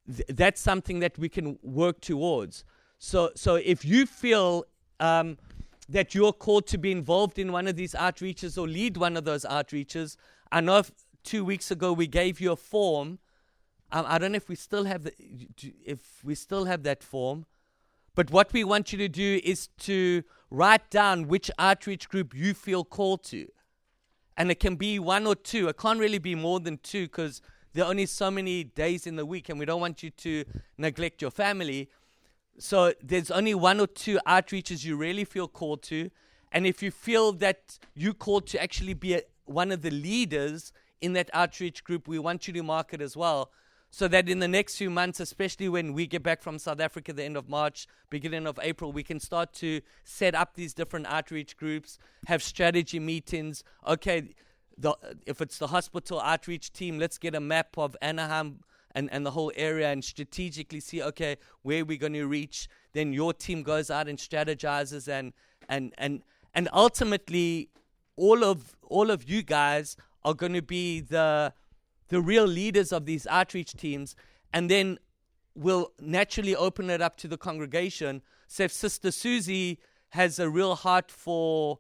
th- that's something that we can work towards. So so if you feel um, that you're called to be involved in one of these outreaches or lead one of those outreaches, I know if two weeks ago we gave you a form. Um, I don't know if we still have the, if we still have that form. But what we want you to do is to write down which outreach group you feel called to. And it can be one or two. It can't really be more than two because there are only so many days in the week and we don't want you to neglect your family. So there's only one or two outreaches you really feel called to. And if you feel that you're called to actually be a, one of the leaders in that outreach group, we want you to mark it as well. So that in the next few months, especially when we get back from South Africa at the end of March, beginning of April, we can start to set up these different outreach groups, have strategy meetings. Okay, the, if it's the hospital outreach team, let's get a map of Anaheim and, and the whole area and strategically see, okay, where we're going to reach. Then your team goes out and strategizes and and and and ultimately all of all of you guys are going to be the the real leaders of these outreach teams, and then we'll naturally open it up to the congregation. So if Sister Susie has a real heart for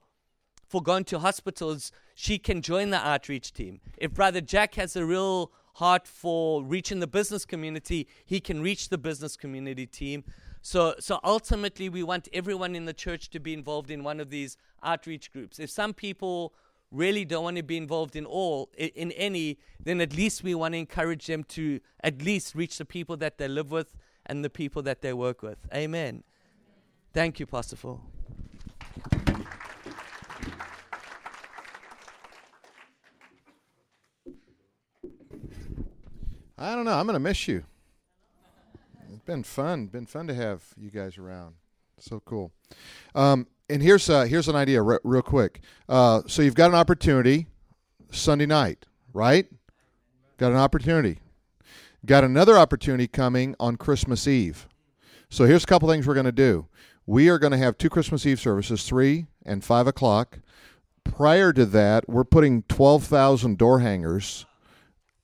for going to hospitals, she can join the outreach team. If Brother Jack has a real heart for reaching the business community, he can reach the business community team. So, so ultimately, we want everyone in the church to be involved in one of these outreach groups. If some people really don't want to be involved in all, in any, then at least we want to encourage them to at least reach the people that they live with and the people that they work with. Amen. Amen. Thank you, Pastor Phil. I don't know. I'm going to miss you. It's been fun. Been fun to have you guys around. So cool. Um, And here's uh, here's an idea re- real quick. Uh, so you've got an opportunity Sunday night, right? Got an opportunity. Got another opportunity coming on Christmas Eve. So here's a couple things we're going to do. We are going to have two Christmas Eve services, three and five o'clock. Prior to that, we're putting twelve thousand door hangers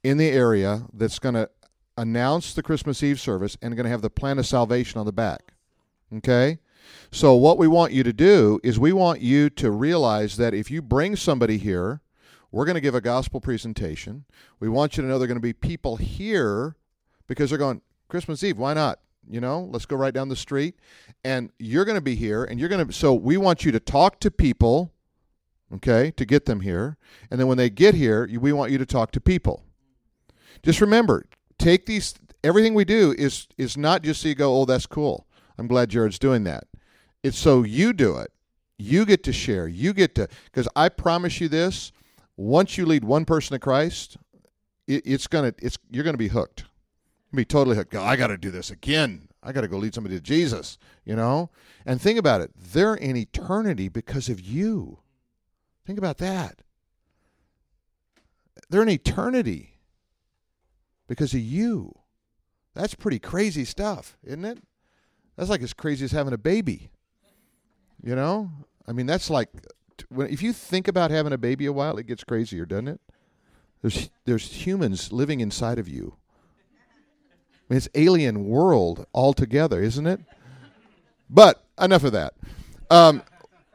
in the area that's going to announce the Christmas Eve service and going to have the plan of salvation on the back. Okay? So what we want you to do is we want you to realize that if you bring somebody here, we're going to give a gospel presentation. We want you to know there are going to be people here because they're going, Christmas Eve, why not? You know, let's go right down the street. And you're going to be here and you're going to, so we want you to talk to people, okay, to get them here. And then when they get here, we want you to talk to people. Just remember, take these, everything we do is is not just so you go, oh, that's cool. I'm glad Jared's doing that. It's so you do it. You get to share. You get to, because I promise you this, once you lead one person to Christ, it, it's gonna, it's you're gonna be hooked. You'll be totally hooked. Go, I gotta do this again. I gotta go lead somebody to Jesus, you know? And think about it. They're in eternity because of you. Think about that. They're in eternity because of you. That's pretty crazy stuff, isn't it? That's like as crazy as having a baby. You know? I mean, that's like, if you think about having a baby a while, it gets crazier, doesn't it? There's there's humans living inside of you. I mean, it's alien world altogether, isn't it? But enough of that. Um,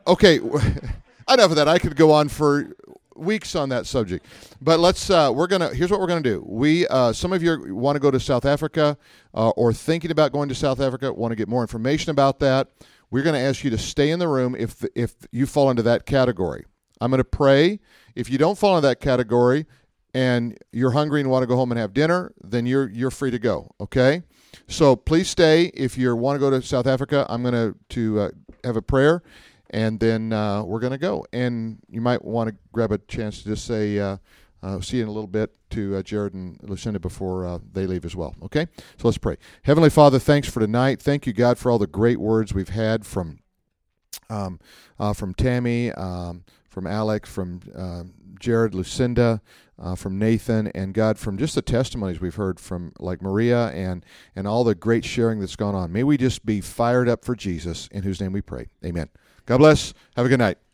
okay, enough of that. I could go on for weeks on that subject, but let's. Uh, we're gonna. Here's what we're gonna do. We. Uh, some of you want to go to South Africa, uh, or thinking about going to South Africa. Want to get more information about that? We're going to ask you to stay in the room if the, if you fall into that category. I'm going to pray. If you don't fall into that category, and you're hungry and want to go home and have dinner, then you're you're free to go. Okay. So please stay. If you want to go to South Africa, I'm going to to uh, have a prayer, and then uh, we're going to go. And you might want to grab a chance to just say, uh, uh, see you in a little bit to uh, Jared and Lucinda before uh, they leave as well. Okay? So let's pray. Heavenly Father, thanks for tonight. Thank you, God, for all the great words we've had from um, uh, from Tammy, um, from Alec, from uh, Jared, Lucinda, Uh, from Nathan, and God, from just the testimonies we've heard from like Maria and and all the great sharing that's gone on. May we just be fired up for Jesus, in whose name we pray. Amen. God bless. Have a good night.